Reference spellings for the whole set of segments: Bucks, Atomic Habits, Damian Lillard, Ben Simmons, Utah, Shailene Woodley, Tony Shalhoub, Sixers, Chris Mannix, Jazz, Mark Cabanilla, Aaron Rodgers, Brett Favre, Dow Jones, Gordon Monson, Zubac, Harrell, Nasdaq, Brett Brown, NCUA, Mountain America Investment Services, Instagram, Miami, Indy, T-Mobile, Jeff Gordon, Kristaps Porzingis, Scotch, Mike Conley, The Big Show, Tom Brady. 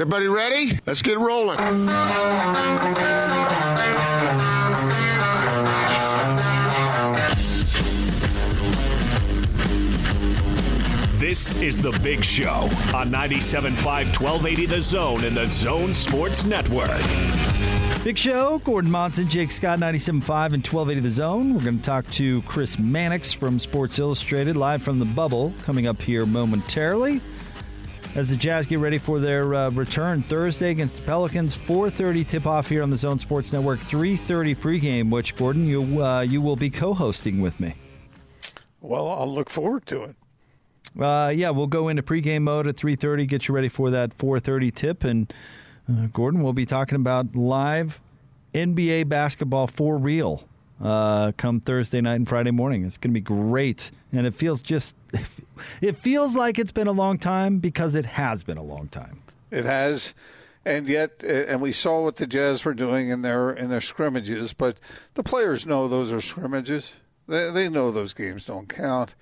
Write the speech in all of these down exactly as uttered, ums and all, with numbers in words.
Is everybody ready? Let's get rolling. This is The Big Show on ninety-seven point five, twelve eighty The Zone and The Zone Sports Network. Big Show, Gordon Monson, Jake Scott, ninety-seven point five and twelve eighty The Zone. We're going to talk to Chris Mannix from Sports Illustrated, live from the bubble, coming up here momentarily. As the Jazz get ready for their uh, return Thursday against the Pelicans, four thirty tip-off here on the Zone Sports Network, three thirty pregame, which, Gordon, you, uh, you will be co-hosting with me. Well, I'll look forward to it. Uh, yeah, we'll go into pregame mode at three thirty, get you ready for that four thirty tip, and... Uh, Gordon, we'll be talking about live N B A basketball for real uh, come Thursday night and Friday morning. It's going to be great, and it feels just it feels like it's been a long time because it has been a long time. It has, and yet, and we saw what the Jazz were doing in their in their scrimmages, but the players know those are scrimmages. They, they know those games don't count,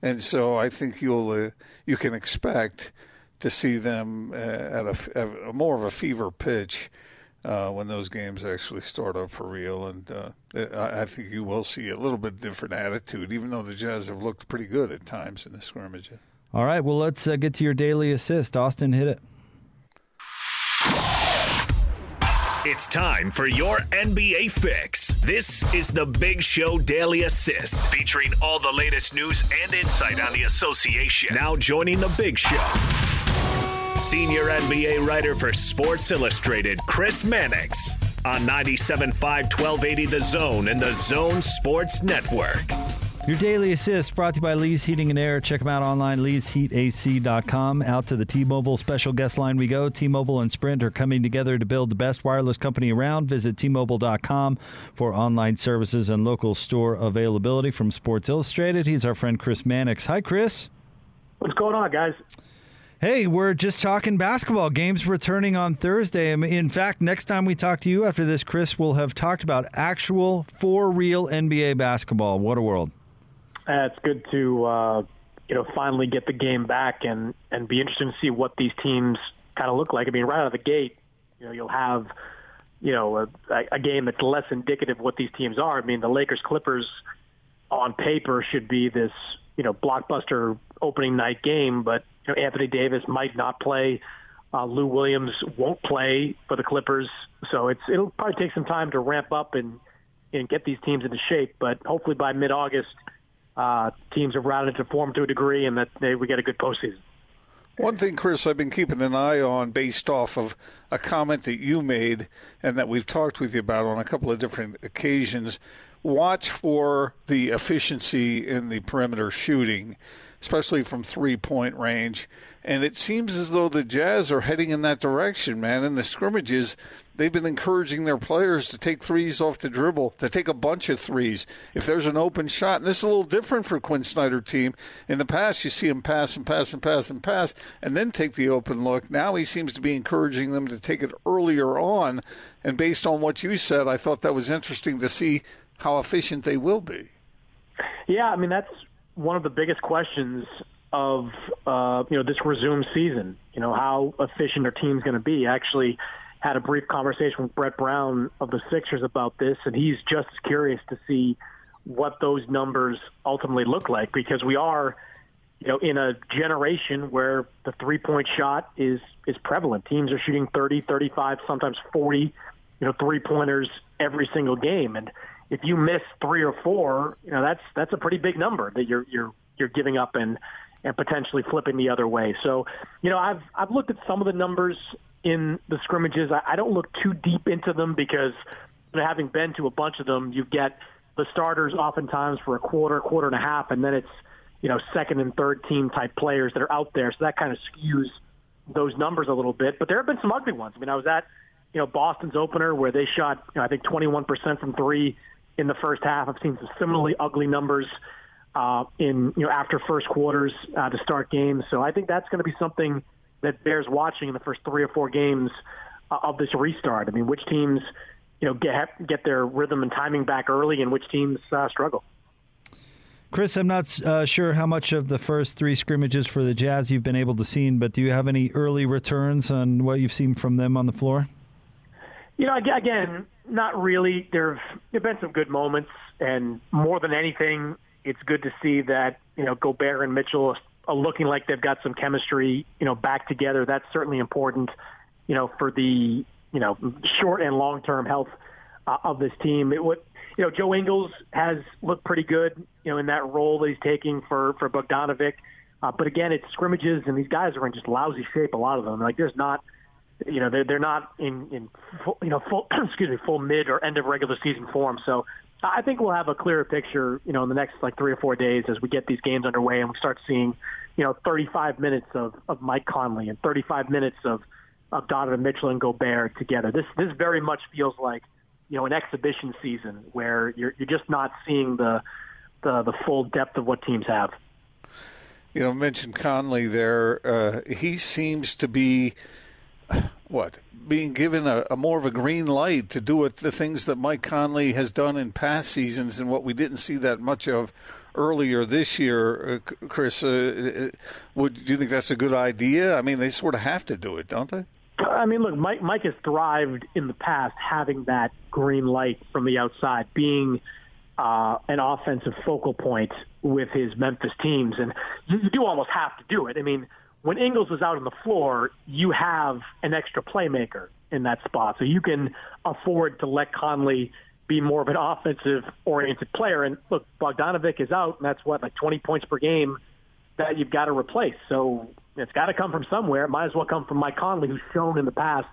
and so I think you'll uh, you can expect to see them uh, at, a, at a more of a fever pitch uh, when those games actually start up for real. And uh, I, I think you will see a little bit different attitude, even though the Jazz have looked pretty good at times in the scrimmage. All right, well, let's uh, get to your daily assist. Austin, hit it. It's time for your N B A fix. This is the Big Show Daily Assist, featuring all the latest news and insight on the association. Now joining the Big Show, senior N B A writer for Sports Illustrated, Chris Mannix, on ninety-seven point five, twelve eighty The Zone and The Zone Sports Network. Your daily assist brought to you by Lee's Heating and Air. Check them out online, lees heat a c dot com. Out to the T-Mobile special guest line we go. T-Mobile and Sprint are coming together to build the best wireless company around. Visit T Mobile dot com for online services and local store availability. From Sports Illustrated, he's our friend Chris Mannix. Hi, Chris. What's going on, guys? Hey, we're just talking basketball. Games returning on Thursday. In fact, next time we talk to you after this, Chris, we'll have talked about actual, for real N B A basketball. What a world. Uh, it's good to uh, you know finally get the game back and, and be interesting to see what these teams kind of look like. I mean, right out of the gate, you know, you'll have you know a, a game that's less indicative of what these teams are. I mean, the Lakers-Clippers on paper should be this you know blockbuster opening night game, but You know, Anthony Davis might not play. Uh, Lou Williams won't play for the Clippers. So it's it'll probably take some time to ramp up and, and get these teams into shape. But hopefully by mid-August, uh, teams have rounded to form to a degree and that they, we get a good postseason. One thing, Chris, I've been keeping an eye on based off of a comment that you made and that we've talked with you about on a couple of different occasions. Watch for the efficiency in the perimeter shooting, especially from three-point range. And it seems as though the Jazz are heading in that direction, man. In the scrimmages, they've been encouraging their players to take threes off the dribble, to take a bunch of threes if there's an open shot. And this is a little different for Quinn Snyder's team. In the past, you see him pass and pass and pass and pass and then take the open look. Now he seems to be encouraging them to take it earlier on. And based on what you said, I thought that was interesting to see how efficient they will be. Yeah, I mean, that's one of the biggest questions of uh, you know this resumed season. You know, how efficient our team's going to be. I actually had a brief conversation with Brett Brown of the Sixers about this, and he's just curious to see what those numbers ultimately look like, because we are you know in a generation where the three-point shot is is prevalent. Teams are shooting thirty, thirty-five, sometimes forty you know three-pointers every single game, and if you miss three or four, you know that's that's a pretty big number that you're you're you're giving up and, and potentially flipping the other way. So, you know, I've I've looked at some of the numbers in the scrimmages. I, I don't look too deep into them because, you know, having been to a bunch of them, you get the starters oftentimes for a quarter, quarter and a half, and then it's you know second and third team type players that are out there. So that kind of skews those numbers a little bit. But there have been some ugly ones. I mean, I was at you know Boston's opener where they shot you know, I think twenty-one percent from three in the first half. I've seen some similarly ugly numbers uh, in you know after first quarters uh, to start games. So I think that's going to be something that bears watching in the first three or four games uh, of this restart. I mean, which teams you know get get their rhythm and timing back early, and which teams uh, struggle. Chris, I'm not uh, sure how much of the first three scrimmages for the Jazz you've been able to see, but do you have any early returns on what you've seen from them on the floor? You know, again, not really. There have been some good moments, and more than anything, it's good to see that, you know, Gobert and Mitchell are looking like they've got some chemistry, you know, back together. That's certainly important, you know, for the, you know, short and long-term health uh, of this team. It would, you know, Joe Ingles has looked pretty good, you know, in that role that he's taking for, for Bogdanovic. Uh, but again, it's scrimmages, and these guys are in just lousy shape, a lot of them. Like, there's not, you know, they're, they're not in, in full, you know, full, excuse me, full mid or end of regular season form. So I think we'll have a clearer picture, you know, in the next like three or four days as we get these games underway and we start seeing, you know, thirty-five minutes of, of Mike Conley and thirty-five minutes of, of Donovan Mitchell and Gobert together. This, this very much feels like, you know, an exhibition season where you're you're just not seeing the the, the full depth of what teams have. You know, mentioned Conley there. Uh, he seems to be, what, being given a, a more of a green light to do it, the things that Mike Conley has done in past seasons and what we didn't see that much of earlier this year. Uh, Chris, uh, would do you think that's a good idea? I mean, they sort of have to do it, don't they? I mean, look, Mike, Mike has thrived in the past having that green light from the outside, being uh, an offensive focal point with his Memphis teams. And you do almost have to do it. I mean, when Ingles was out on the floor, you have an extra playmaker in that spot. So you can afford to let Conley be more of an offensive-oriented player. And, look, Bogdanovic is out, and that's, what, like twenty points per game that you've got to replace. So it's got to come from somewhere. It might as well come from Mike Conley, who's shown in the past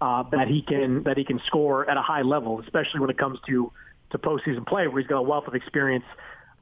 uh, that he can that he can score at a high level, especially when it comes to, to postseason play, where he's got a wealth of experience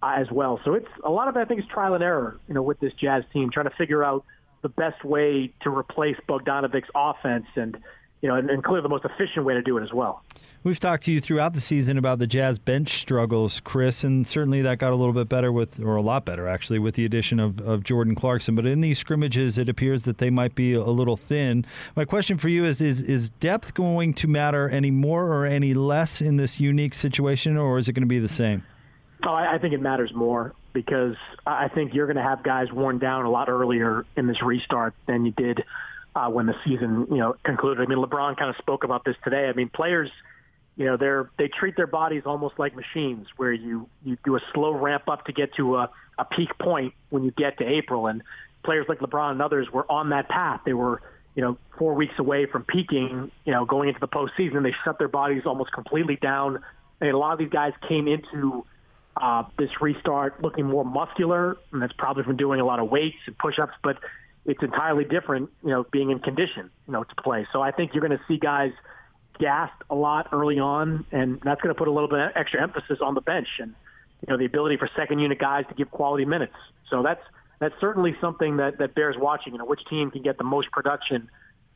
uh, as well. So it's a lot of that, I think, is trial and error, you know, with this Jazz team, trying to figure out the best way to replace Bogdanovic's offense and, you know, and, and clearly the most efficient way to do it as well. We've talked to you throughout the season about the Jazz bench struggles, Chris, and certainly that got a little bit better with, or a lot better actually, with the addition of, of Jordan Clarkson. But in these scrimmages, it appears that they might be a little thin. My question for you is, is, is depth going to matter any more or any less in this unique situation, or is it going to be the same? Oh, I, I think it matters more because I think you're going to have guys worn down a lot earlier in this restart than you did uh, when the season, you know, concluded. I mean, LeBron kind of spoke about this today. I mean, players, you know, they're, they treat their bodies almost like machines where you, you do a slow ramp up to get to a, a peak point when you get to April. And players like LeBron and others were on that path. They were, you know, four weeks away from peaking, you know, going into the postseason. They shut their bodies almost completely down. And a lot of these guys came into uh, this restart looking more muscular, and that's probably from doing a lot of weights and push-ups, but it's entirely different, you know, being in condition, you know, to play. So I think you're going to see guys gassed a lot early on, and that's going to put a little bit of extra emphasis on the bench and, you know, the ability for second unit guys to give quality minutes. So that's that's certainly something that, that bears watching, you know, which team can get the most production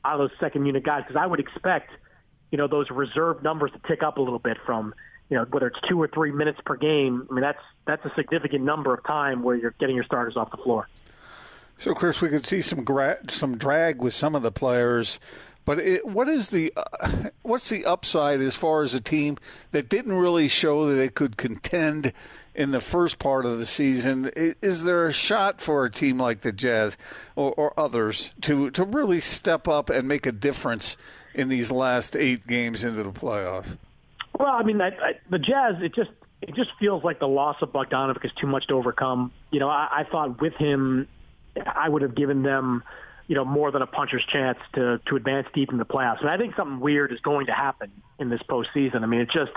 out of those second unit guys, because I would expect, you know, those reserve numbers to tick up a little bit from, you know, whether it's two or three minutes per game. I mean, that's that's a significant number of time where you're getting your starters off the floor. So, Chris, we could see some gra- some drag with some of the players, but it, what is the uh, what's the upside as far as a team that didn't really show that it could contend in the first part of the season? Is, is there a shot for a team like the Jazz or, or others to, to really step up and make a difference in these last eight games into the playoffs? Well, I mean, I, I, the Jazz, it just it just feels like the loss of Bogdanovic is too much to overcome. You know, I, I thought with him, I would have given them, you know, more than a puncher's chance to, to advance deep in the playoffs. And I think something weird is going to happen in this postseason. I mean, it's just,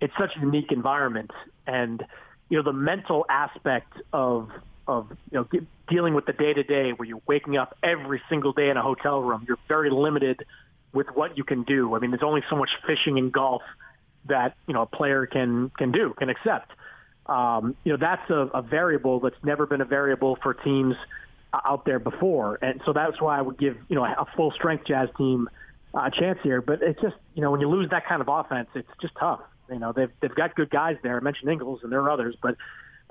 it's such a unique environment. And, you know, the mental aspect of, of you know, get, dealing with the day-to-day where you're waking up every single day in a hotel room, you're very limited with what you can do. I mean, there's only so much fishing and golf that, you know, a player can, can do, can accept. Um, you know, that's a, a variable that's never been a variable for teams out there before. And so that's why I would give, you know, a full strength Jazz team a chance here. But it's just, you know, when you lose that kind of offense, it's just tough. You know, they've, they've got good guys there. I mentioned Ingles and there are others, but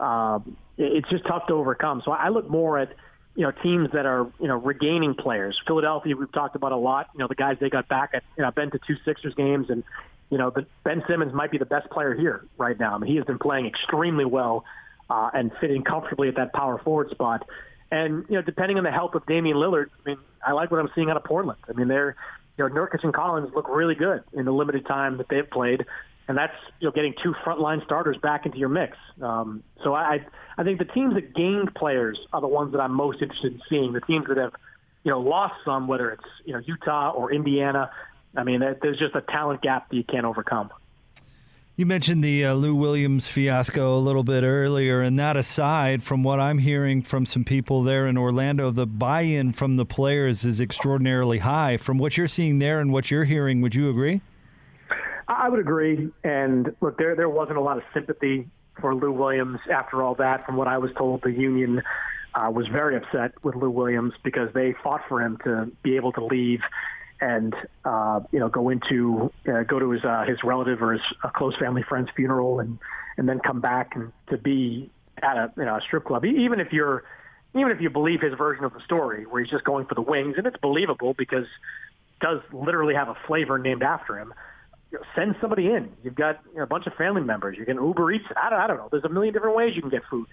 um, it's just tough to overcome. So I look more at, you know, teams that are, you know, regaining players. Philadelphia, we've talked about a lot, you know, the guys they got back at, you know, I've been to two Sixers games and, you know, the, Ben Simmons might be the best player here right now. I mean, he has been playing extremely well uh, and fitting comfortably at that power forward spot. And, you know, depending on the health of Damian Lillard, I mean, I like what I'm seeing out of Portland. I mean, they're, you know, Nurkic and Collins look really good in the limited time that they've played. And that's, you know, getting two frontline starters back into your mix. Um, so I I think the teams that gained players are the ones that I'm most interested in seeing. The teams that have, you know, lost some, whether it's, you know, Utah or Indiana. I mean, there's just a talent gap that you can't overcome. You mentioned the uh, Lou Williams fiasco a little bit earlier, and that aside, from what I'm hearing from some people there in Orlando, the buy-in from the players is extraordinarily high. From what you're seeing there and what you're hearing, would you agree? I would agree. And look, there there wasn't a lot of sympathy for Lou Williams after all that. From what I was told, the union uh, was very upset with Lou Williams because they fought for him to be able to leave and uh, you know go into uh, go to his uh, his relative or his uh, close family friend's funeral and, and then come back and to be at a you know a strip club. Even if you're even if you believe his version of the story, where he's just going for the wings, and it's believable because it does literally have a flavor named after him. Send somebody in. You've got you know, a bunch of family members. You can Uber Eats. I don't, I don't know. There's a million different ways you can get food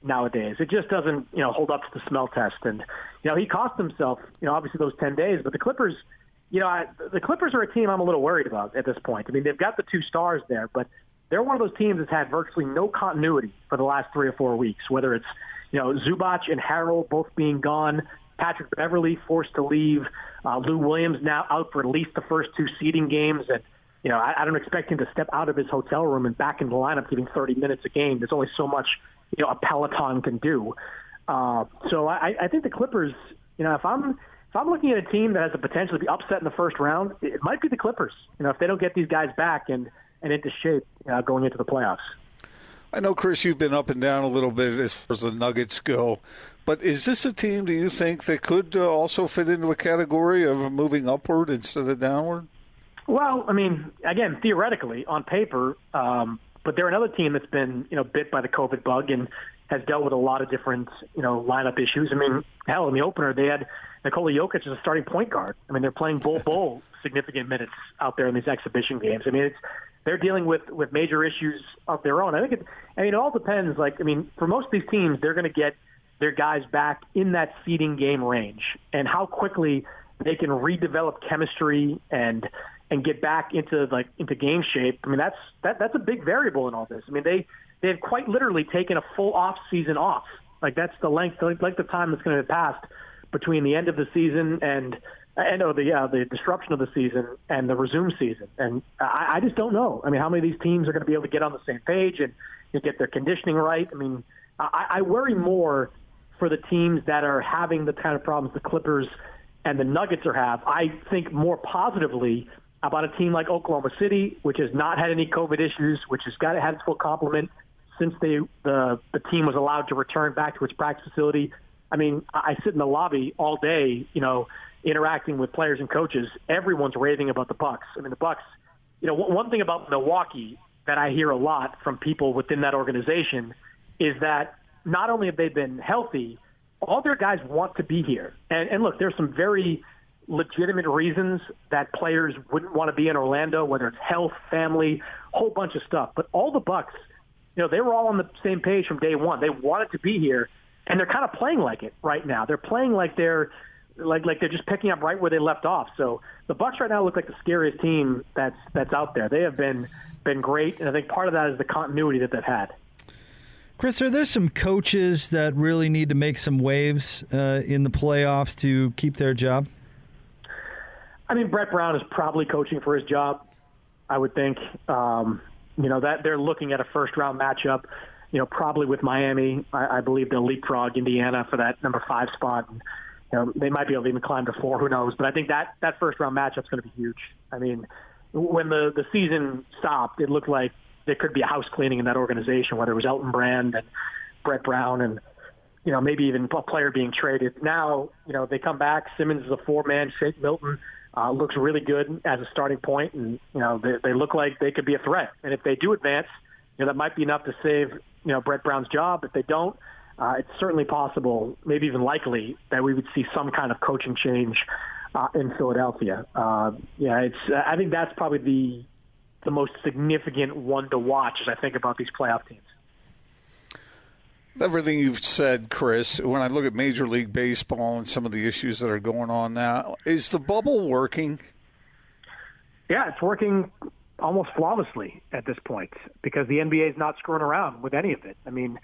nowadays. It just doesn't, you know, hold up to the smell test. And you know, he cost himself, you know, obviously those ten days. But the Clippers, you know, I, the Clippers are a team I'm a little worried about at this point. I mean, they've got the two stars there, but they're one of those teams that's had virtually no continuity for the last three or four weeks. Whether it's you know Zubac and Harrell both being gone, Patrick Beverly forced to leave, uh, Lou Williams now out for at least the first two seeding games, and You know, I, I don't expect him to step out of his hotel room and back into the lineup giving thirty minutes a game. There's only so much, you know, a Peloton can do. Uh, so I, I think the Clippers, you know, if I'm if I'm looking at a team that has the potential to be upset in the first round, it might be the Clippers. You know, if they don't get these guys back and, and into shape uh, going into the playoffs. I know, Chris, you've been up and down a little bit as far as the Nuggets go, but is this a team, do you think, that could uh, also fit into a category of moving upward instead of downward? Well, I mean, again, theoretically, on paper, um, but they're another team that's been, you know, bit by the COVID bug and has dealt with a lot of different, you know, lineup issues. I mean, hell, in the opener, they had Nikola Jokic as a starting point guard. I mean, they're playing bowl bowl significant minutes out there in these exhibition games. I mean, it's they're dealing with, with major issues of their own. I think it, I mean, it all depends. Like, I mean, for most of these teams, they're going to get their guys back in that seeding game range and how quickly they can redevelop chemistry and – and get back into like into game shape. I mean, that's that that's a big variable in all this. I mean, they they have quite literally taken a full off season off. Like that's the length like, like the time that's going to be passed between the end of the season and and oh, the uh, the disruption of the season and the resume season. And I, I just don't know. I mean, how many of these teams are going to be able to get on the same page and you know, get their conditioning right? I mean, I, I worry more for the teams that are having the kind of problems the Clippers and the Nuggets are have. I think more positively about a team like Oklahoma City, which has not had any COVID issues, which has got to have its full complement since they, the the team was allowed to return back to its practice facility. I mean, I sit in the lobby all day, you know, interacting with players and coaches. Everyone's raving about the Bucks. I mean, the Bucks, you know, one thing about Milwaukee that I hear a lot from people within that organization is that not only have they been healthy, all their guys want to be here. And, and look, there's some very legitimate reasons that players wouldn't want to be in Orlando, whether it's health, family, whole bunch of stuff. But all the Bucks, you know, they were all on the same page from day one. They wanted to be here, and they're kind of playing like it right now. They're playing like they're like like they're just picking up right where they left off. So the Bucks right now look like the scariest team that's that's out there. They have been been great, and I think part of that is the continuity that they've had. Chris, are there some coaches that really need to make some waves uh, in the playoffs to keep their job? I mean, Brett Brown is probably coaching for his job, I would think. Um, you know, that they're looking at a first-round matchup, you know, probably with Miami. I, I believe they'll leapfrog Indiana for that number five spot. And, you know, they might be able to even climb to four, who knows. But I think that, that first-round matchup's going to be huge. I mean, when the, the season stopped, it looked like there could be a house cleaning in that organization, whether it was Elton Brand and Brett Brown and, you know, maybe even a player being traded. Now, you know, they come back. Simmons is a four-man, Shake Milton. Uh, looks really good as a starting point, and you know they, they look like they could be a threat. And if they do advance, you know that might be enough to save you know Brett Brown's job. If they don't, uh, it's certainly possible, maybe even likely, that we would see some kind of coaching change uh, in Philadelphia. Uh, yeah, it's. I think that's probably the the most significant one to watch as I think about these playoff teams. Everything you've said, Chris, when I look at Major League Baseball and some of the issues that are going on now, is the bubble working? Yeah, it's working almost flawlessly at this point because the N B A is not screwing around with any of it. I mean,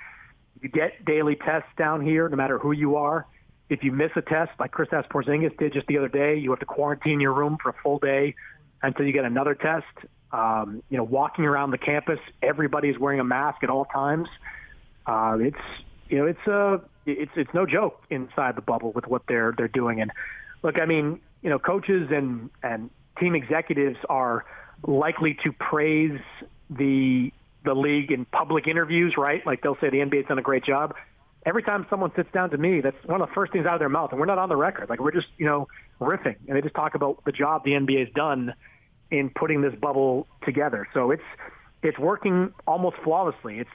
you get daily tests down here, no matter who you are. If you miss a test, like Kristaps Porzingis did just the other day, you have to quarantine your room for a full day until you get another test. Um, you know, walking around the campus, everybody's wearing a mask at all times. Uh, it's you know it's uh it's it's no joke inside the bubble with what they're they're doing. And look, I mean, you know, coaches and and team executives are likely to praise the the league in public interviews, right? Like they'll say the N B A's done a great job. Every time someone sits down to me, that's one of the first things out of their mouth, and we're not on the record. Like we're just you know riffing, and they just talk about the job the N B A's done in putting this bubble together. So it's it's working almost flawlessly. It's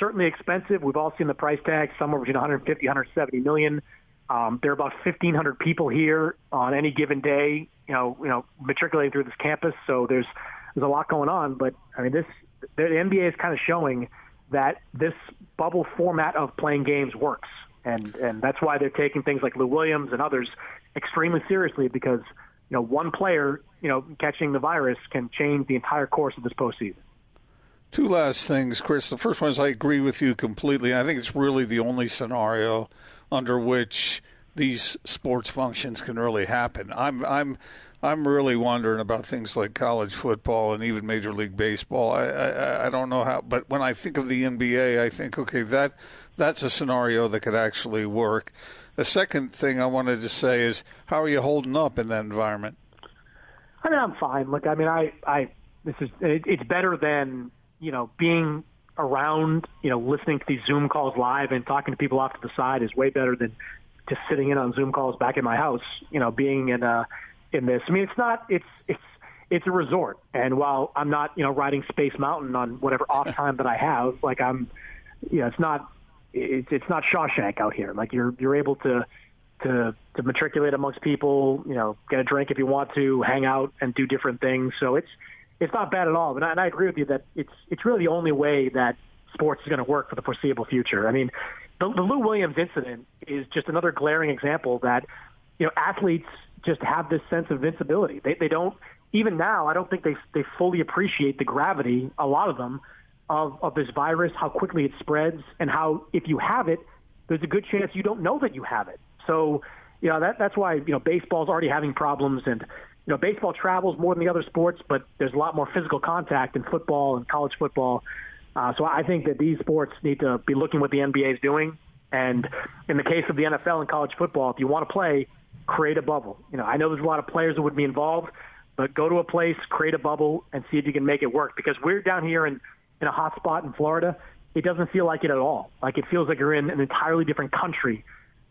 certainly expensive. We've all seen the price tag, somewhere between one hundred fifty, one hundred seventy million. Um, there are about fifteen hundred people here on any given day, you know, you know, matriculating through this campus. So there's there's a lot going on. But I mean, this the N B A is kind of showing that this bubble format of playing games works, and and that's why they're taking things like Lou Williams and others extremely seriously, because you know one player, you know, catching the virus can change the entire course of this postseason. Two last things, Chris. The first one is I agree with you completely. I think it's really the only scenario under which these sports functions can really happen. I'm I'm I'm really wondering about things like college football and even Major League Baseball. I I, I don't know how, but when I think of the N B A, I think, okay, that that's a scenario that could actually work. The second thing I wanted to say is, how are you holding up in that environment? I mean, I'm fine. Look, I mean, I I this is it, it's better than, you know, being around, you know, listening to these Zoom calls live and talking to people off to the side is way better than just sitting in on Zoom calls back in my house, you know, being in uh, in this. I mean, it's not, it's, it's, it's a resort. And while I'm not, you know, riding Space Mountain on whatever off time that I have, like I'm, you know, it's not, it's, it's not Shawshank out here. Like you're, you're able to, to, to matriculate amongst people, you know, get a drink if you want to, hang out and do different things. So it's, It's not bad at all, and I, and I agree with you that it's it's really the only way that sports is going to work for the foreseeable future. I mean, the, the Lou Williams incident is just another glaring example that, you know, athletes just have this sense of invincibility. They they don't even now. I don't think they they fully appreciate the gravity, a lot of them, of of this virus, how quickly it spreads, and how if you have it, there's a good chance you don't know that you have it. So, you know, that that's why you know baseball's already having problems. And you know, baseball travels more than the other sports, but there's a lot more physical contact in football and college football. Uh, so I think that these sports need to be looking what the N B A is doing. And in the case of the N F L and college football, if you want to play, create a bubble. You know, I know there's a lot of players that would be involved, but go to a place, create a bubble, and see if you can make it work. Because we're down here in, in a hot spot in Florida. It doesn't feel like it at all. Like it feels like you're in an entirely different country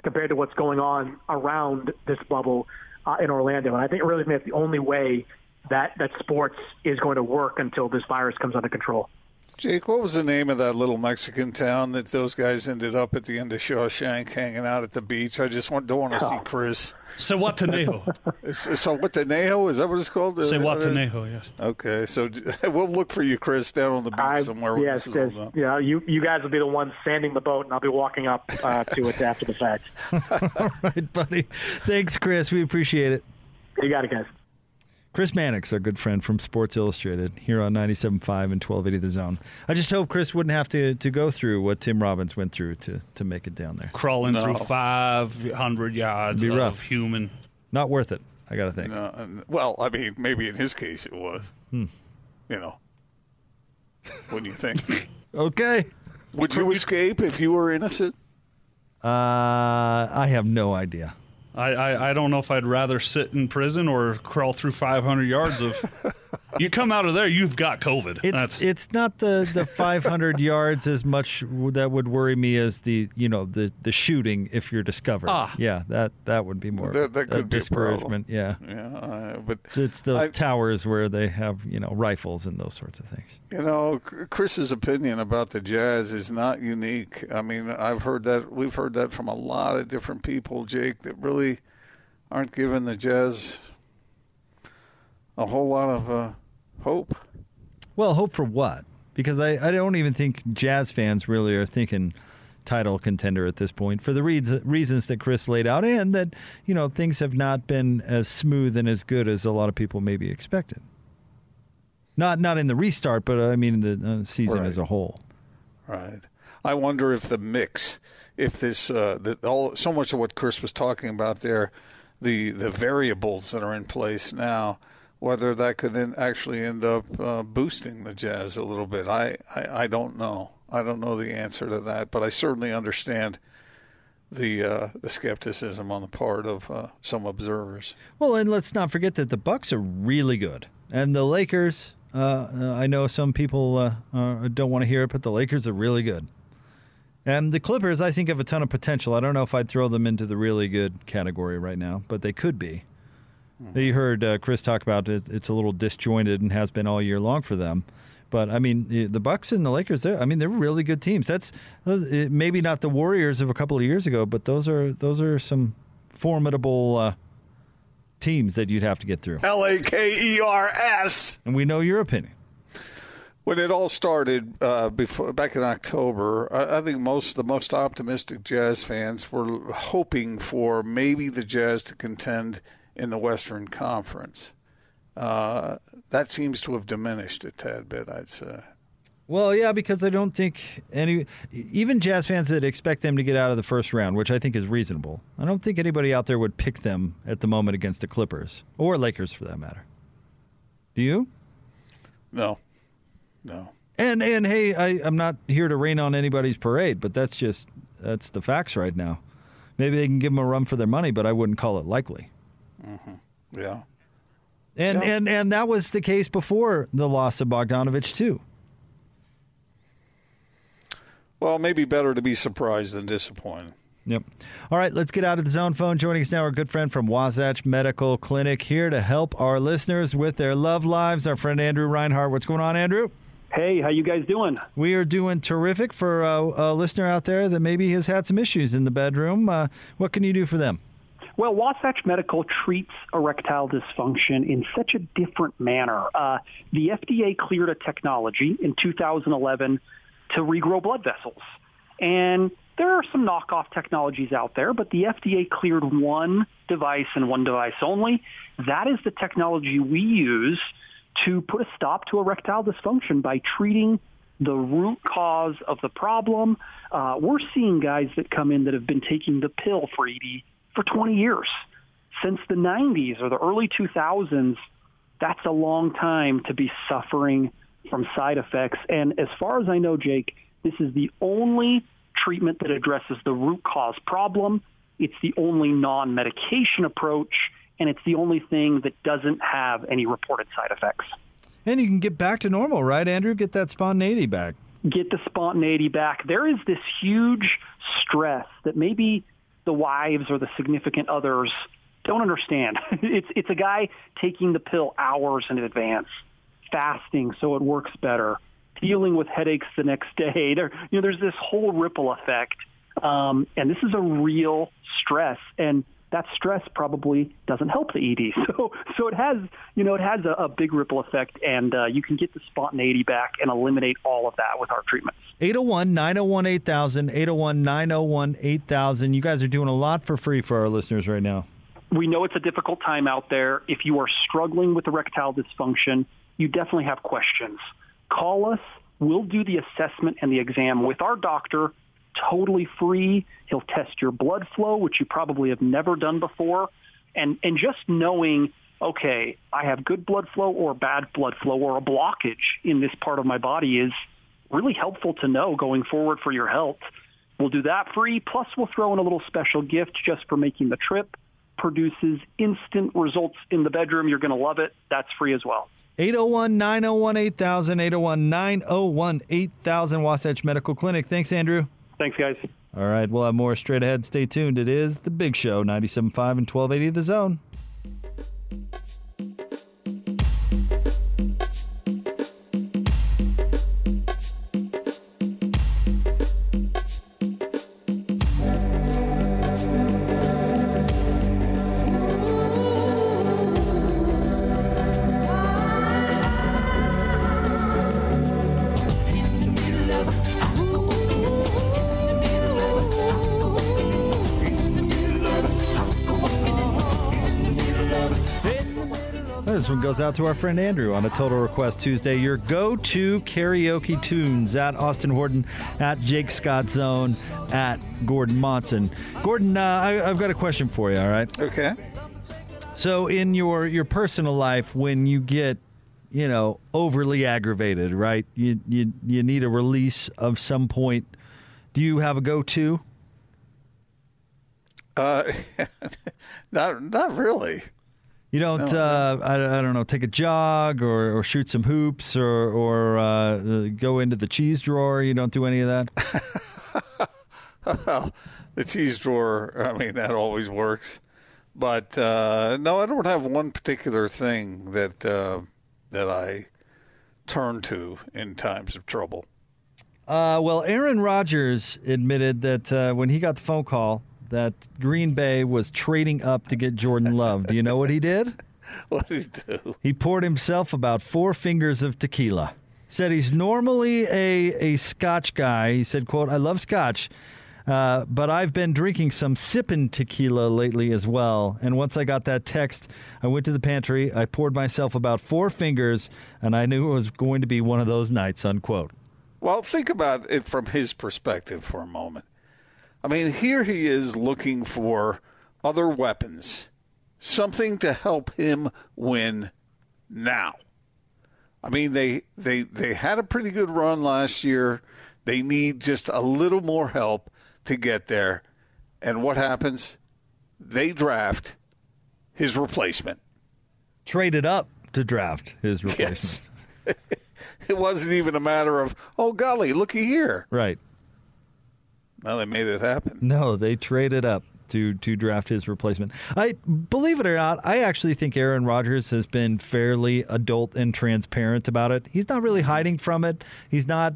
compared to what's going on around this bubble Uh, in Orlando. And I think really that's the only way that, that sports is going to work until this virus comes under control. Jake, what was the name of that little Mexican town that those guys ended up at the end of Shawshank hanging out at the beach? I just want, don't want to oh. see Chris. Zihuatanejo. Zihuatanejo? Is that what it's called? Zihuatanejo, yes. Okay, so we'll look for you, Chris, down on the beach I, somewhere. Yes, this is all yeah, you, you guys will be the ones sanding the boat, and I'll be walking up uh, to it after the fact. All right, buddy. Thanks, Chris. We appreciate it. You got it, guys. Chris Mannix, our good friend from Sports Illustrated, here on ninety-seven point five and twelve eighty The Zone. I just hope Chris wouldn't have to, to go through what Tim Robbins went through to, to make it down there. Crawling no. through five hundred yards of rough. Human. Not worth it, I got to think. No, well, I mean, maybe in his case it was. Hmm. You know. Wouldn't you think? Okay. Would you escape if you were innocent? Uh, I have no idea. I, I, I don't know if I'd rather sit in prison or crawl through five hundred yards of. You come out of there, you've got COVID. It's That's... it's not the, the five hundred yards as much that would worry me as the you know the, the shooting if you're discovered. Ah. Yeah, that, that would be more that, that could be discouragement. A yeah, yeah, uh, but it's those I, towers where they have you know rifles and those sorts of things. You know, Chris's opinion about the Jazz is not unique. I mean, I've heard that we've heard that from a lot of different people, Jake, that really aren't giving the Jazz a whole lot of uh, hope. Well, hope for what? Because I, I don't even think Jazz fans really are thinking title contender at this point for the reasons that Chris laid out, and that, you know, things have not been as smooth and as good as a lot of people maybe expected. Not not in the restart, but I mean in the season right. as a whole. Right. I wonder if the mix, if this, uh, that all so much of what Chris was talking about there, the the variables that are in place now, whether that could then actually end up uh, boosting the Jazz a little bit. I, I, I don't know. I don't know the answer to that, but I certainly understand the uh, the skepticism on the part of uh, some observers. Well, and let's not forget that the Bucks are really good, and the Lakers. Uh, I know some people uh, uh, don't want to hear it, but the Lakers are really good, and the Clippers I think have a ton of potential. I don't know if I'd throw them into the really good category right now, but they could be. Mm-hmm. You heard uh, Chris talk about it. It's a little disjointed and has been all year long for them. But, I mean, the Bucks and the Lakers, I mean, they're really good teams. That's maybe not the Warriors of a couple of years ago, but those are those are some formidable uh, teams that you'd have to get through. L A K E R S. And we know your opinion. When it all started uh, before back in October, I, I think most the most optimistic Jazz fans were hoping for maybe the Jazz to contend in the Western Conference. Uh, that seems to have diminished a tad bit, I'd say. Well, yeah, because I don't think any, even Jazz fans that expect them to get out of the first round, which I think is reasonable, I don't think anybody out there would pick them at the moment against the Clippers or Lakers for that matter. Do you? No. No. And, and hey, I, I'm not here to rain on anybody's parade, but that's just, that's the facts right now. Maybe they can give them a run for their money, but I wouldn't call it likely. Mm-hmm. Yeah. And, yeah. and and that was the case before the loss of Bogdanovic, too. Well, maybe better to be surprised than disappointed. Yep. All right, let's get out of the zone phone. Joining us now, our good friend from Wasatch Medical Clinic, here to help our listeners with their love lives, our friend Andrew Reinhart. What's going on, Andrew? Hey, how you guys doing? We are doing terrific. For a, a listener out there that maybe has had some issues in the bedroom, uh, what can you do for them? Well, Wasatch Medical treats erectile dysfunction in such a different manner. Uh, the F D A cleared a technology in two thousand eleven to regrow blood vessels. And there are some knockoff technologies out there, but the F D A cleared one device and one device only. That is the technology we use to put a stop to erectile dysfunction by treating the root cause of the problem. Uh, we're seeing guys that come in that have been taking the pill for E D for twenty years. Since the nineties or the early two thousands, that's a long time to be suffering from side effects. And as far as I know, Jake, this is the only treatment that addresses the root cause problem. It's the only non-medication approach, and it's the only thing that doesn't have any reported side effects. And you can get back to normal, right, Andrew? Get that spontaneity back. Get the spontaneity back. There is this huge stress that maybe the wives or the significant others don't understand. It's it's a guy taking the pill hours in advance, fasting so it works better, dealing with headaches the next day. There, you know, there's this whole ripple effect, um, and this is a real stress, and that stress probably doesn't help the E D. So so it has you know it has a, a big ripple effect, and uh, you can get the spontaneity back and eliminate all of that with our treatments. eight oh one, nine oh one, eight thousand, eight oh one, nine oh one, eight thousand. You guys are doing a lot for free for our listeners right now. We know it's a difficult time out there. If you are struggling with erectile dysfunction, you definitely have questions. Call us. We'll do the assessment and the exam with our doctor, totally free. He'll test your blood flow, which you probably have never done before. And, and just knowing, okay, I have good blood flow or bad blood flow or a blockage in this part of my body is really helpful to know going forward for your health. We'll do that free, plus we'll throw in a little special gift just for making the trip. Produces instant results in the bedroom. You're going to love it. That's free as well. eight oh one, nine oh one, eight thousand, eight oh one, nine oh one, eight thousand, Wasatch Medical Clinic. Thanks, Andrew. Thanks, guys. All right, we'll have more straight ahead. Stay tuned. It is The Big Show, ninety-seven point five and twelve eighty The Zone. one goes out to our friend Andrew on a Total Request Tuesday. Your go-to karaoke tunes at Austin Horton, at Jake Scott Zone, at Gordon Monson. Gordon, uh, I, I've got a question for you, all right? Okay. So in your, your personal life, when you get, you know, overly aggravated, right, you, you, you need a release of some point, do you have a go-to? Uh, not not really. You don't, no, uh, no. I, I don't know, take a jog or, or shoot some hoops or, or uh, go into the cheese drawer? You don't do any of that? Well, the cheese drawer, I mean, that always works. But, uh, no, I don't have one particular thing that uh, that I turn to in times of trouble. Uh, well, Aaron Rodgers admitted that uh, when he got the phone call, that Green Bay was trading up to get Jordan Love. Do you know what he did? What did he do? He poured himself about four fingers of tequila. Said he's normally a, a Scotch guy. He said, quote, I love Scotch, uh, but I've been drinking some sipping tequila lately as well. And once I got that text, I went to the pantry, I poured myself about four fingers, and I knew it was going to be one of those nights, unquote. Well, think about it from his perspective for a moment. I mean, here he is looking for other weapons, something to help him win now. I mean, they they they had a pretty good run last year. They need just a little more help to get there. And what happens? They draft his replacement. Traded up to draft his replacement. Yes. It wasn't even a matter of, oh, golly, looky here. Right. Well, they made it happen. No, they traded up to to draft his replacement. I believe it or not, I actually think Aaron Rodgers has been fairly adult and transparent about it. He's not really hiding from it. He's not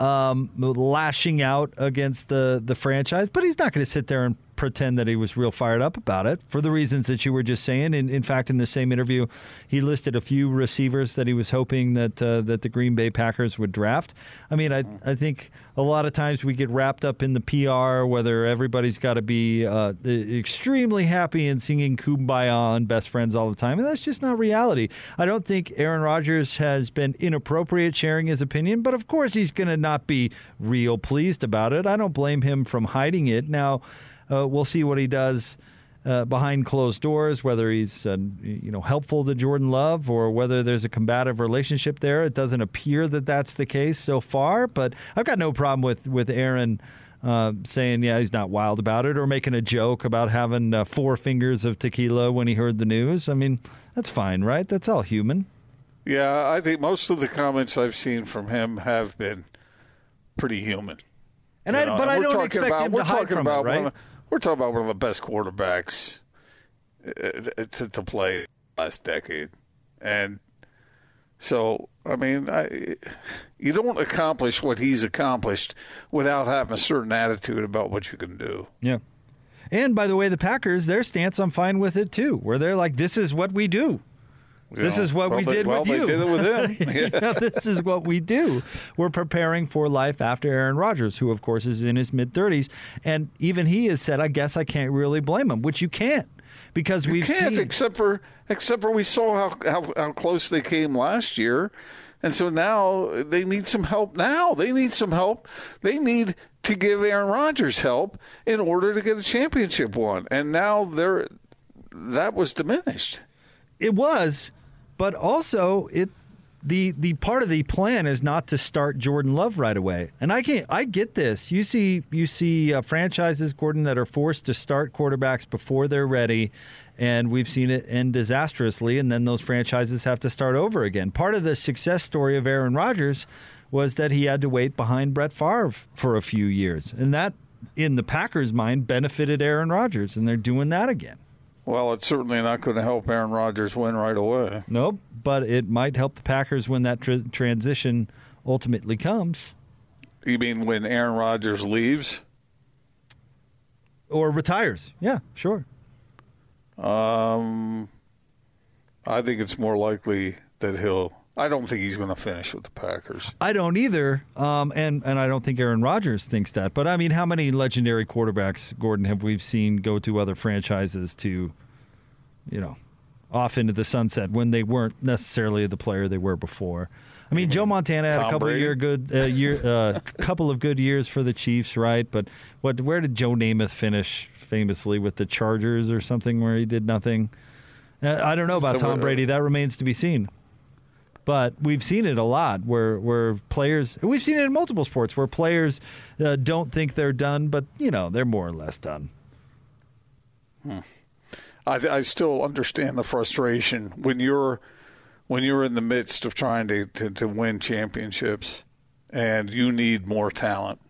um, lashing out against the, the franchise, but he's not going to sit there and pretend that he was real fired up about it for the reasons that you were just saying. In, in fact, in the same interview, he listed a few receivers that he was hoping that uh, that the Green Bay Packers would draft. I mean, I I think a lot of times we get wrapped up in the P R, whether everybody's got to be uh, extremely happy and singing Kumbaya and best friends all the time, and that's just not reality. I don't think Aaron Rodgers has been inappropriate sharing his opinion, but of course he's going to not be real pleased about it. I don't blame him from hiding it. Now, Uh, we'll see what he does uh, behind closed doors, whether he's uh, you know helpful to Jordan Love or whether there's a combative relationship there. It doesn't appear that that's the case so far, but I've got no problem with, with Aaron uh, saying, yeah, he's not wild about it or making a joke about having uh, four fingers of tequila when he heard the news. I mean, that's fine, right? That's all human. Yeah, I think most of the comments I've seen from him have been pretty human. And you I, know, but and I don't expect about, him to hide from about, it, right? We're talking about one of the best quarterbacks to, to play last decade. And so, I mean, I, you don't accomplish what he's accomplished without having a certain attitude about what you can do. Yeah. And, by the way, the Packers, their stance, I'm fine with it, too, where they're like, this is what we do. You this know, is what well, we did they, well, with you. They did it with him. Yeah. You know, this is what we do. We're preparing for life after Aaron Rodgers, who, of course, is in his mid-thirties. And even he has said, I guess I can't really blame him, which you can't because we've you can't, seen. Except for, except for we saw how, how, how close they came last year. And so now they need some help now. They need some help. They need to give Aaron Rodgers help in order to get a championship won. And now they're, that was diminished. It was. But also, it the the part of the plan is not to start Jordan Love right away. And I can't I get this. You see you see uh, franchises, Gordon, that are forced to start quarterbacks before they're ready, and we've seen it end disastrously. And then those franchises have to start over again. Part of the success story of Aaron Rodgers was that he had to wait behind Brett Favre for a few years, and that, in the Packers' mind, benefited Aaron Rodgers, and they're doing that again. Well, it's certainly not going to help Aaron Rodgers win right away. Nope, but it might help the Packers when that tr- transition ultimately comes. You mean when Aaron Rodgers leaves? Or retires. Yeah, sure. Um, I think it's more likely that he'll – I don't think he's going to finish with the Packers. I don't either, um, and, and I don't think Aaron Rodgers thinks that. But, I mean, how many legendary quarterbacks, Gordon, have we seen go to other franchises to – you know, off into the sunset when they weren't necessarily the player they were before. I mean, mm-hmm. Joe Montana had Tom a couple Brady. of year good uh, year, uh, couple of good years for the Chiefs, right? But what? Where did Joe Namath finish famously with the Chargers or something where he did nothing? Uh, I don't know about so Tom Brady. That remains to be seen. But we've seen it a lot where where players, we've seen it in multiple sports where players uh, don't think they're done, but you know they're more or less done. Hmm. I, I still understand the frustration when you're. When you're in the midst of trying to, to, to win championships and you need more talent,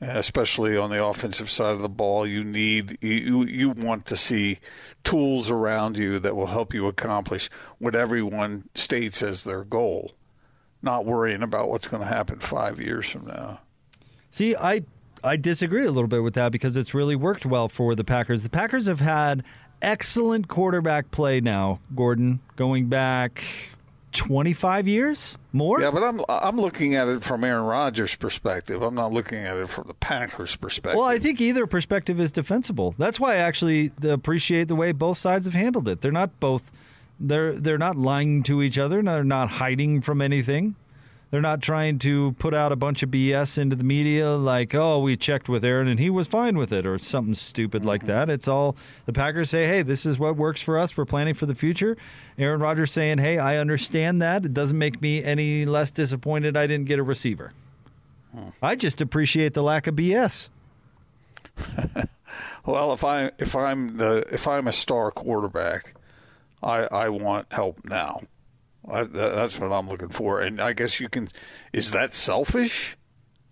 especially on the offensive side of the ball, you need you you want to see tools around you that will help you accomplish what everyone states as their goal, not worrying about what's going to happen five years from now. See, I I disagree a little bit with that because it's really worked well for the Packers. The Packers have had excellent quarterback play now, Gordon, going back twenty-five years more. Yeah, but I'm I'm looking at it from Aaron Rodgers' perspective. I'm not looking at it from the Packers' perspective. Well, I think either perspective is defensible. That's why I actually appreciate the way both sides have handled it. They're not both they're they're not lying to each other. They're not hiding from anything. They're not trying to put out a bunch of B S into the media like, oh, we checked with Aaron and he was fine with it or something stupid mm-hmm. like that. It's all the Packers say, hey, this is what works for us. We're planning for the future. Aaron Rodgers saying, hey, I understand that. It doesn't make me any less disappointed I didn't get a receiver. Hmm. I just appreciate the lack of B S. Well, if I if I'm the if I'm a star quarterback, I I want help now. I, that's what I'm looking for. And I guess you can – is that selfish?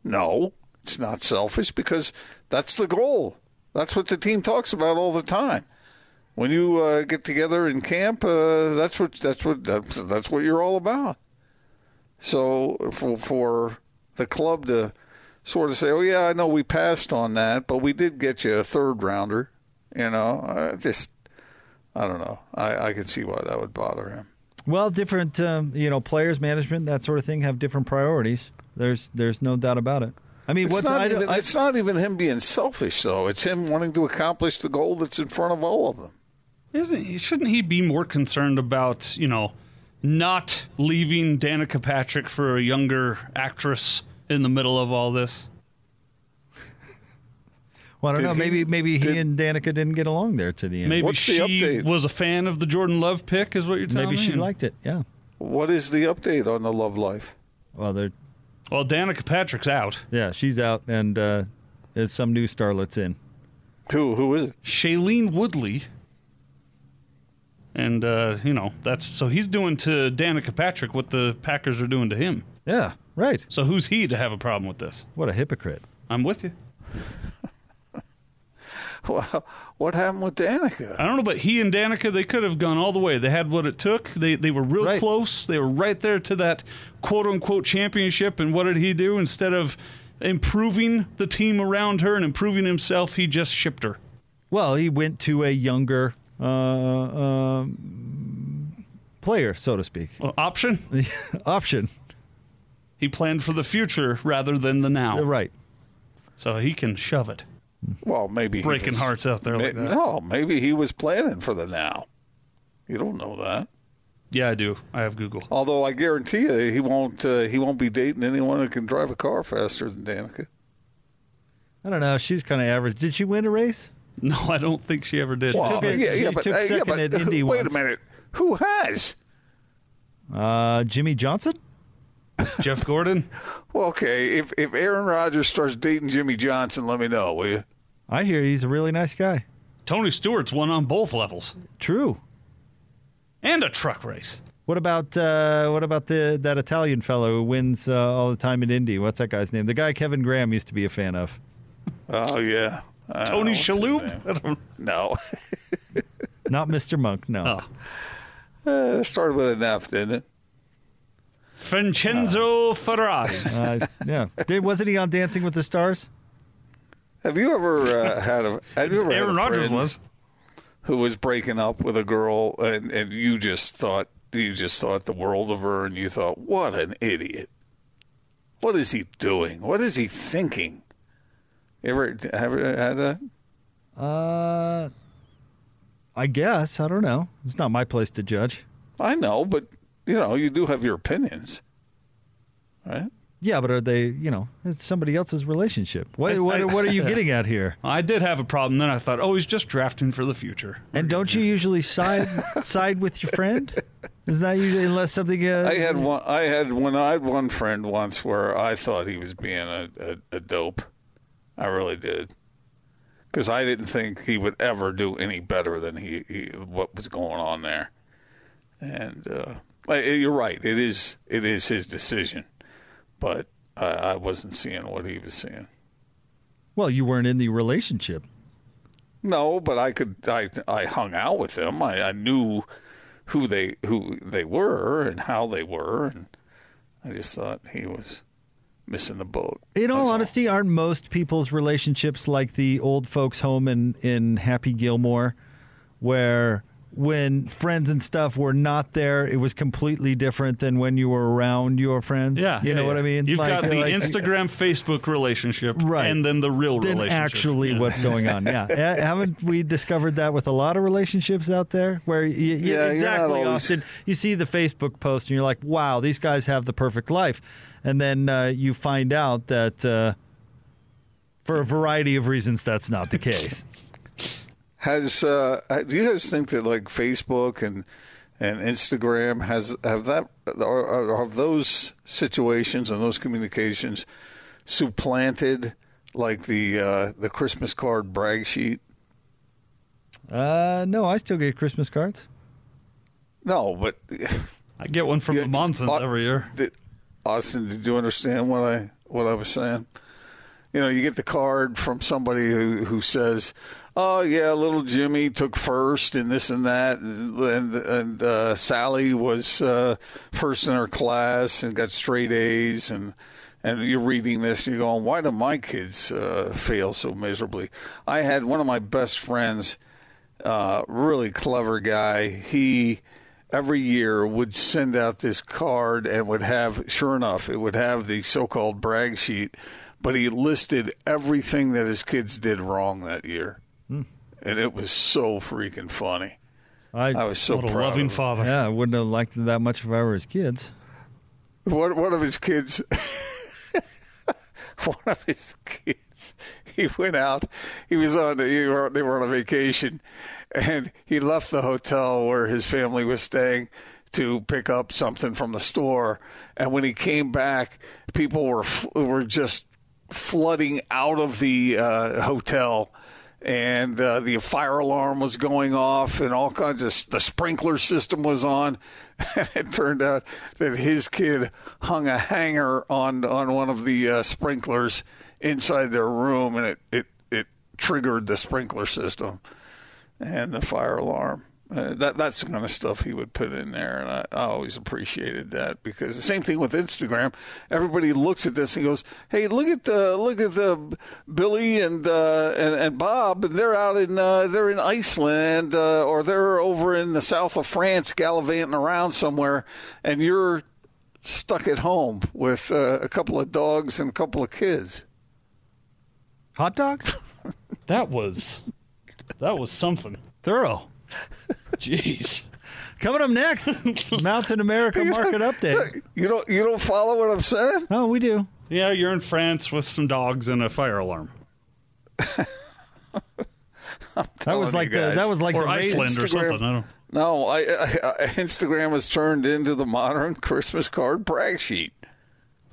No, it's not selfish because that's the goal. That's what the team talks about all the time. When you uh, get together in camp, uh, that's what that's what, that's, that's what you're all about. So for, for the club to sort of say, oh, yeah, I know we passed on that, but we did get you a third rounder, you know, I just – I don't know. I, I can see why that would bother him. Well, different, um, you know, players, management, that sort of thing have different priorities. There's there's no doubt about it. I mean, it's, what's, not, I, even, I, it's not even him being selfish, though. It's him wanting to accomplish the goal that's in front of all of them. Isn't he, shouldn't he be more concerned about, you know, not leaving Danica Patrick for a younger actress in the middle of all this? Well, I don't did know. Maybe he, maybe he did, and Danica didn't get along there to the end. Maybe What's she the update? was a fan of the Jordan Love pick, is what you're telling maybe me? Maybe she liked it, yeah. What is the update on the love life? Well, they're... Well, Danica Patrick's out. Yeah, she's out, and uh, there's some new starlets in. Who Who is it? Shailene Woodley. And, uh, you know, that's so he's doing to Danica Patrick what the Packers are doing to him. Yeah, right. So who's he to have a problem with this? What a hypocrite. I'm with you. Well, what happened with Danica? I don't know, but he and Danica, they could have gone all the way. They had what it took. They they were real right. close. They were right there to that quote-unquote championship. And what did he do? Instead of improving the team around her and improving himself, he just shipped her. Well, he went to a younger uh, uh, player, so to speak. Well, option? Option. He planned for the future rather than the now. Right. So he can shove it. Well, maybe breaking he was, hearts out there. May, like that. No, maybe he was planning for the now. You don't know that. Yeah, I do. I have Google. Although I guarantee you, he won't. Uh, he won't be dating anyone who can drive a car faster than Danica. I don't know. She's kind of average. Did she win a race? No, I don't think she ever did. Well, she took, a, yeah, yeah, she but, took uh, second yeah, but, at Indy. Wait once. a minute. Who has? Uh, Jimmy Johnson. Jeff Gordon. Well, okay. If if Aaron Rodgers starts dating Jimmy Johnson, let me know, will you? I hear he's a really nice guy. Tony Stewart's won on both levels. True. And a truck race. What about uh, what about the that Italian fellow who wins uh, all the time in Indy? What's that guy's name? The guy Kevin Graham used to be a fan of. Oh, yeah. Uh, Tony Shalhoub? I don't know. Not Mister Monk, no. Oh. Uh, it started with an F, didn't it? Vincenzo uh, Ferrari. Uh, yeah. Did, wasn't he on Dancing with the Stars? Have you ever uh, had a? Have you ever Aaron Rodgers was, who was breaking up with a girl, and, and you just thought you just thought the world of her, and you thought, what an idiot! What is he doing? What is he thinking? Ever ever had that? Uh, I guess. I don't know. It's not my place to judge. I know, but, you know, you do have your opinions, right? Yeah, but are they, you know, it's somebody else's relationship. What what, what are you getting at here? I did have a problem. Then I thought, oh, he's just drafting for the future. We're and don't you here. usually side side with your friend? Is that usually unless something... Uh, I had one I had one, I had one friend once where I thought he was being a, a, a dope. I really did. Because I didn't think he would ever do any better than he, he what was going on there. And uh, you're right. It is It is his decision. But I, I wasn't seeing what he was seeing. Well, you weren't in the relationship. No, but I could. I I hung out with them. I, I knew who they who they were and how they were, and I just thought he was missing the boat. In all honesty, aren't most people's relationships like the old folks' home in in Happy Gilmore, where when friends and stuff were not there, it was completely different than when you were around your friends. Yeah. You know yeah, what I mean? You've like, got the like, Instagram, Facebook relationship, right, and then the real then relationship. actually yeah. what's going on. Yeah. Haven't we discovered that with a lot of relationships out there? Where you, you, yeah, exactly, always... Austin. You see the Facebook post, and you're like, wow, these guys have the perfect life. And then uh, you find out that uh, for a variety of reasons, that's not the case. Has uh, do you guys think that like Facebook and and Instagram has have that are, are those situations and those communications supplanted like the uh, the Christmas card brag sheet? Uh, no, I still get Christmas cards. No, but I get one from the Monson every year. Did, Austin, did you understand what I what I was saying? You know, you get the card from somebody who, who says, oh, yeah, little Jimmy took first and this and that, and and, and uh, Sally was uh, first in her class and got straight A's, and and you're reading this and you're going, why do my kids uh, fail so miserably? I had one of my best friends, uh, really clever guy. He every year would send out this card and would have, sure enough, it would have the so-called brag sheet, but he listed everything that his kids did wrong that year. Mm. And it was so freaking funny. I, I was so proud. What a loving father. Yeah, I wouldn't have liked it that much if I were his kids. One, one of his kids, one of his kids, he went out. He was on, he were, they were on a vacation, and he left the hotel where his family was staying to pick up something from the store. And when he came back, people were were just flooding out of the uh, hotel. And uh, the fire alarm was going off and all kinds of – the sprinkler system was on. And it turned out that his kid hung a hanger on, on one of the uh, sprinklers inside their room, and it, it, it triggered the sprinkler system and the fire alarm. Uh, that That's the kind of stuff he would put in there, and I, I always appreciated that, because the same thing with Instagram. Everybody looks at this and goes, hey, look at the, look at the Billy and, uh, and and Bob, and they're out in uh, they're in Iceland uh, or they're over in the south of France gallivanting around somewhere, and you're stuck at home with uh, a couple of dogs and a couple of kids. Hot dogs? That was that was something. Thorough. Jeez. Coming up next, Mountain America Market Update. You don't you don't follow what I'm saying? No, we do. Yeah, you're in France with some dogs and a fire alarm. That was like the, that was like or the Iceland Instagram, or something. I don't. No, I, I, I, Instagram has turned into the modern Christmas card brag sheet.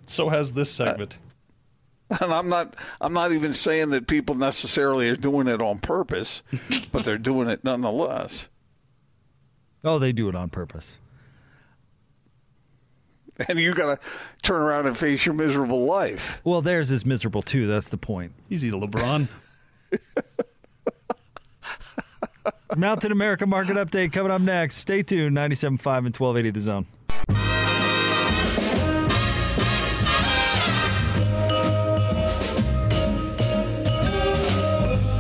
So has this segment. Uh, and I'm not I'm not even saying that people necessarily are doing it on purpose, but they're doing it nonetheless. Oh, they do it on purpose. And you got to turn around and face your miserable life. Well, theirs is miserable, too. That's the point. Easy to LeBron. Mountain America Market Update coming up next. Stay tuned. ninety-seven point five and twelve eighty The Zone.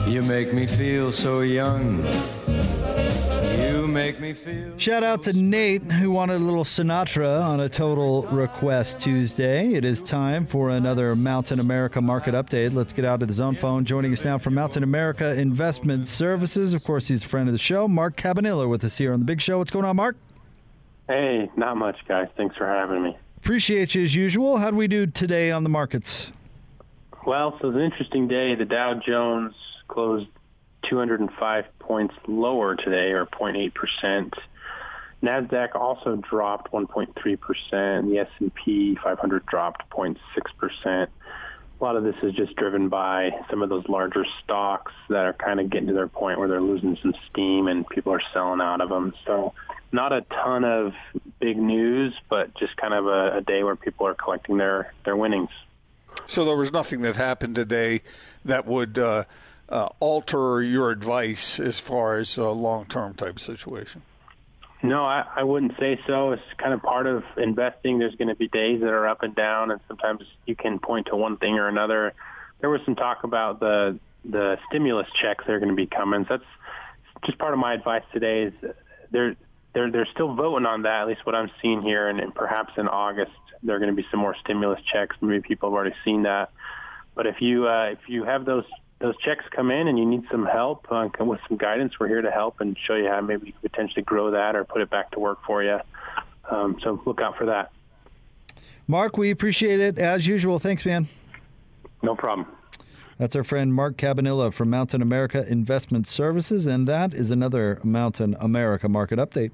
You make me feel so young. You make me feel. Shout out to Nate, who wanted a little Sinatra on a Total Request Tuesday. It is time for another Mountain America market update. Let's get out of the zone phone. Joining us now from Mountain America Investment Services. Of course, he's a friend of the show, Mark Cabanilla, with us here on The Big Show. What's going on, Mark? Hey, not much, guys. Thanks for having me. Appreciate you as usual. How do we do today on the markets? Well, so it's an interesting day. The Dow Jones closed two hundred five points lower today, or zero point eight percent. NASDAQ also dropped one point three percent. The S and P five hundred dropped zero point six percent. A lot of this is just driven by some of those larger stocks that are kind of getting to their point where they're losing some steam and people are selling out of them. So not a ton of big news, but just kind of a, a day where people are collecting their, their winnings. So there was nothing that happened today that would uh, uh, alter your advice as far as a long-term type situation? No, I, I wouldn't say so. It's kind of part of investing. There's going to be days that are up and down, and sometimes you can point to one thing or another. There was some talk about the the stimulus checks that are going to be coming. So that's just part of my advice today is there – They're they're still voting on that, at least what I'm seeing here, and, and perhaps in August there are going to be some more stimulus checks. Maybe people have already seen that, but if you uh, if you have those those checks come in and you need some help uh, with some guidance, we're here to help and show you how maybe you can potentially grow that or put it back to work for you. Um, so look out for that. Mark, we appreciate it as usual. Thanks, man. No problem. That's our friend Mark Cabanilla from Mountain America Investment Services, and that is another Mountain America Market Update.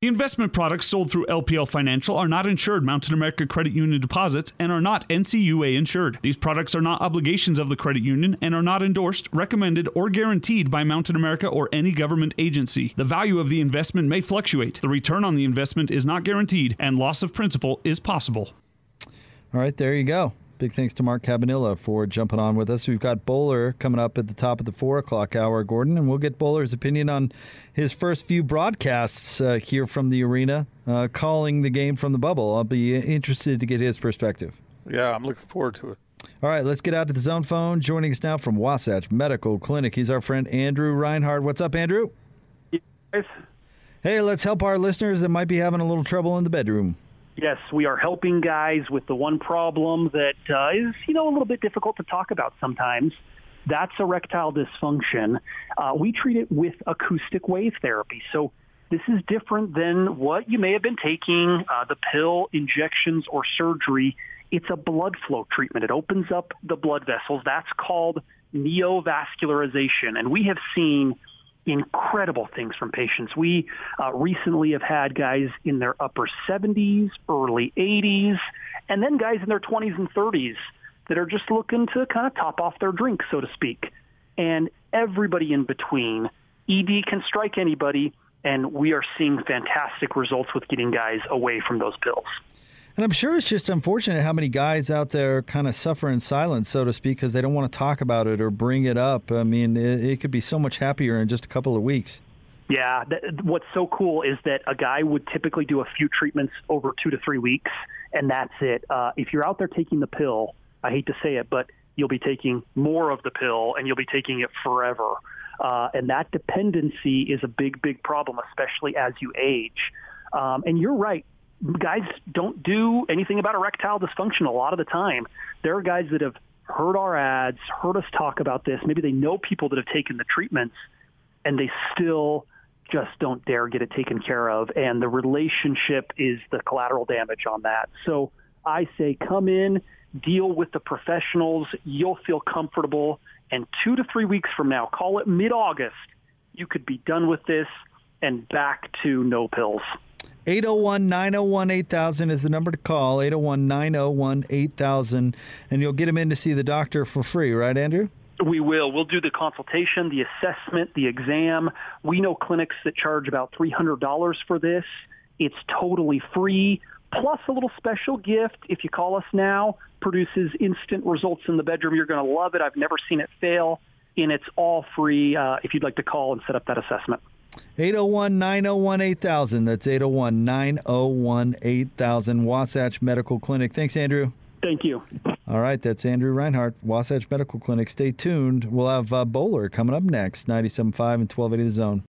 The investment products sold through L P L Financial are not insured Mountain America Credit Union deposits and are not N C U A insured. These products are not obligations of the credit union and are not endorsed, recommended, or guaranteed by Mountain America or any government agency. The value of the investment may fluctuate. The return on the investment is not guaranteed, and loss of principal is possible. All right, there you go. Big thanks to Mark Cabanilla for jumping on with us. We've got Bowler coming up at the top of the four o'clock hour, Gordon, and we'll get Bowler's opinion on his first few broadcasts uh, here from the arena, uh, calling the game from the bubble. I'll be interested to get his perspective. Yeah, I'm looking forward to it. All right, let's get out to the zone phone. Joining us now from Wasatch Medical Clinic, he's our friend Andrew Reinhart. What's up, Andrew? Yes. Hey, let's help our listeners that might be having a little trouble in the bedroom. Yes, we are helping guys with the one problem that uh, is, you know, a little bit difficult to talk about sometimes. That's erectile dysfunction. Uh, we treat it with acoustic wave therapy. So this is different than what you may have been taking, uh, the pill, injections, or surgery. It's a blood flow treatment. It opens up the blood vessels. That's called neovascularization. And we have seen incredible things from patients. We uh, recently have had guys in their upper seventies, early eighties, and then guys in their twenties and thirties that are just looking to kind of top off their drink, so to speak. And everybody in between, E D can strike anybody, and we are seeing fantastic results with getting guys away from those pills. And I'm sure it's just unfortunate how many guys out there kind of suffer in silence, so to speak, because they don't want to talk about it or bring it up. I mean, it, it could be so much happier in just a couple of weeks. Yeah. That, what's so cool is that a guy would typically do a few treatments over two to three weeks, and that's it. Uh, if you're out there taking the pill, I hate to say it, but you'll be taking more of the pill, and you'll be taking it forever. Uh, and that dependency is a big, big problem, especially as you age. Um, and you're right. Guys don't do anything about erectile dysfunction a lot of the time. There are guys that have heard our ads, heard us talk about this. Maybe they know people that have taken the treatments, and they still just don't dare get it taken care of. And the relationship is the collateral damage on that. So I say come in, deal with the professionals. You'll feel comfortable. And two to three weeks from now, call it mid-August, you could be done with this and back to no pills. eight oh one, nine oh one, eight thousand is the number to call, eight oh one, nine oh one, eight thousand, and you'll get him in to see the doctor for free, right, Andrew? We will. We'll do the consultation, the assessment, the exam. We know clinics that charge about three hundred dollars for this. It's totally free, plus a little special gift. If you call us now, produces instant results in the bedroom. You're going to love it. I've never seen it fail, and it's all free uh, if you'd like to call and set up that assessment. eight oh one, nine oh one, eight thousand. That's eight oh one, nine oh one, eight thousand. Wasatch Medical Clinic. Thanks, Andrew. Thank you. All right, that's Andrew Reinhart, Wasatch Medical Clinic. Stay tuned. We'll have uh, Bowler coming up next, ninety-seven point five and twelve eighty The Zone.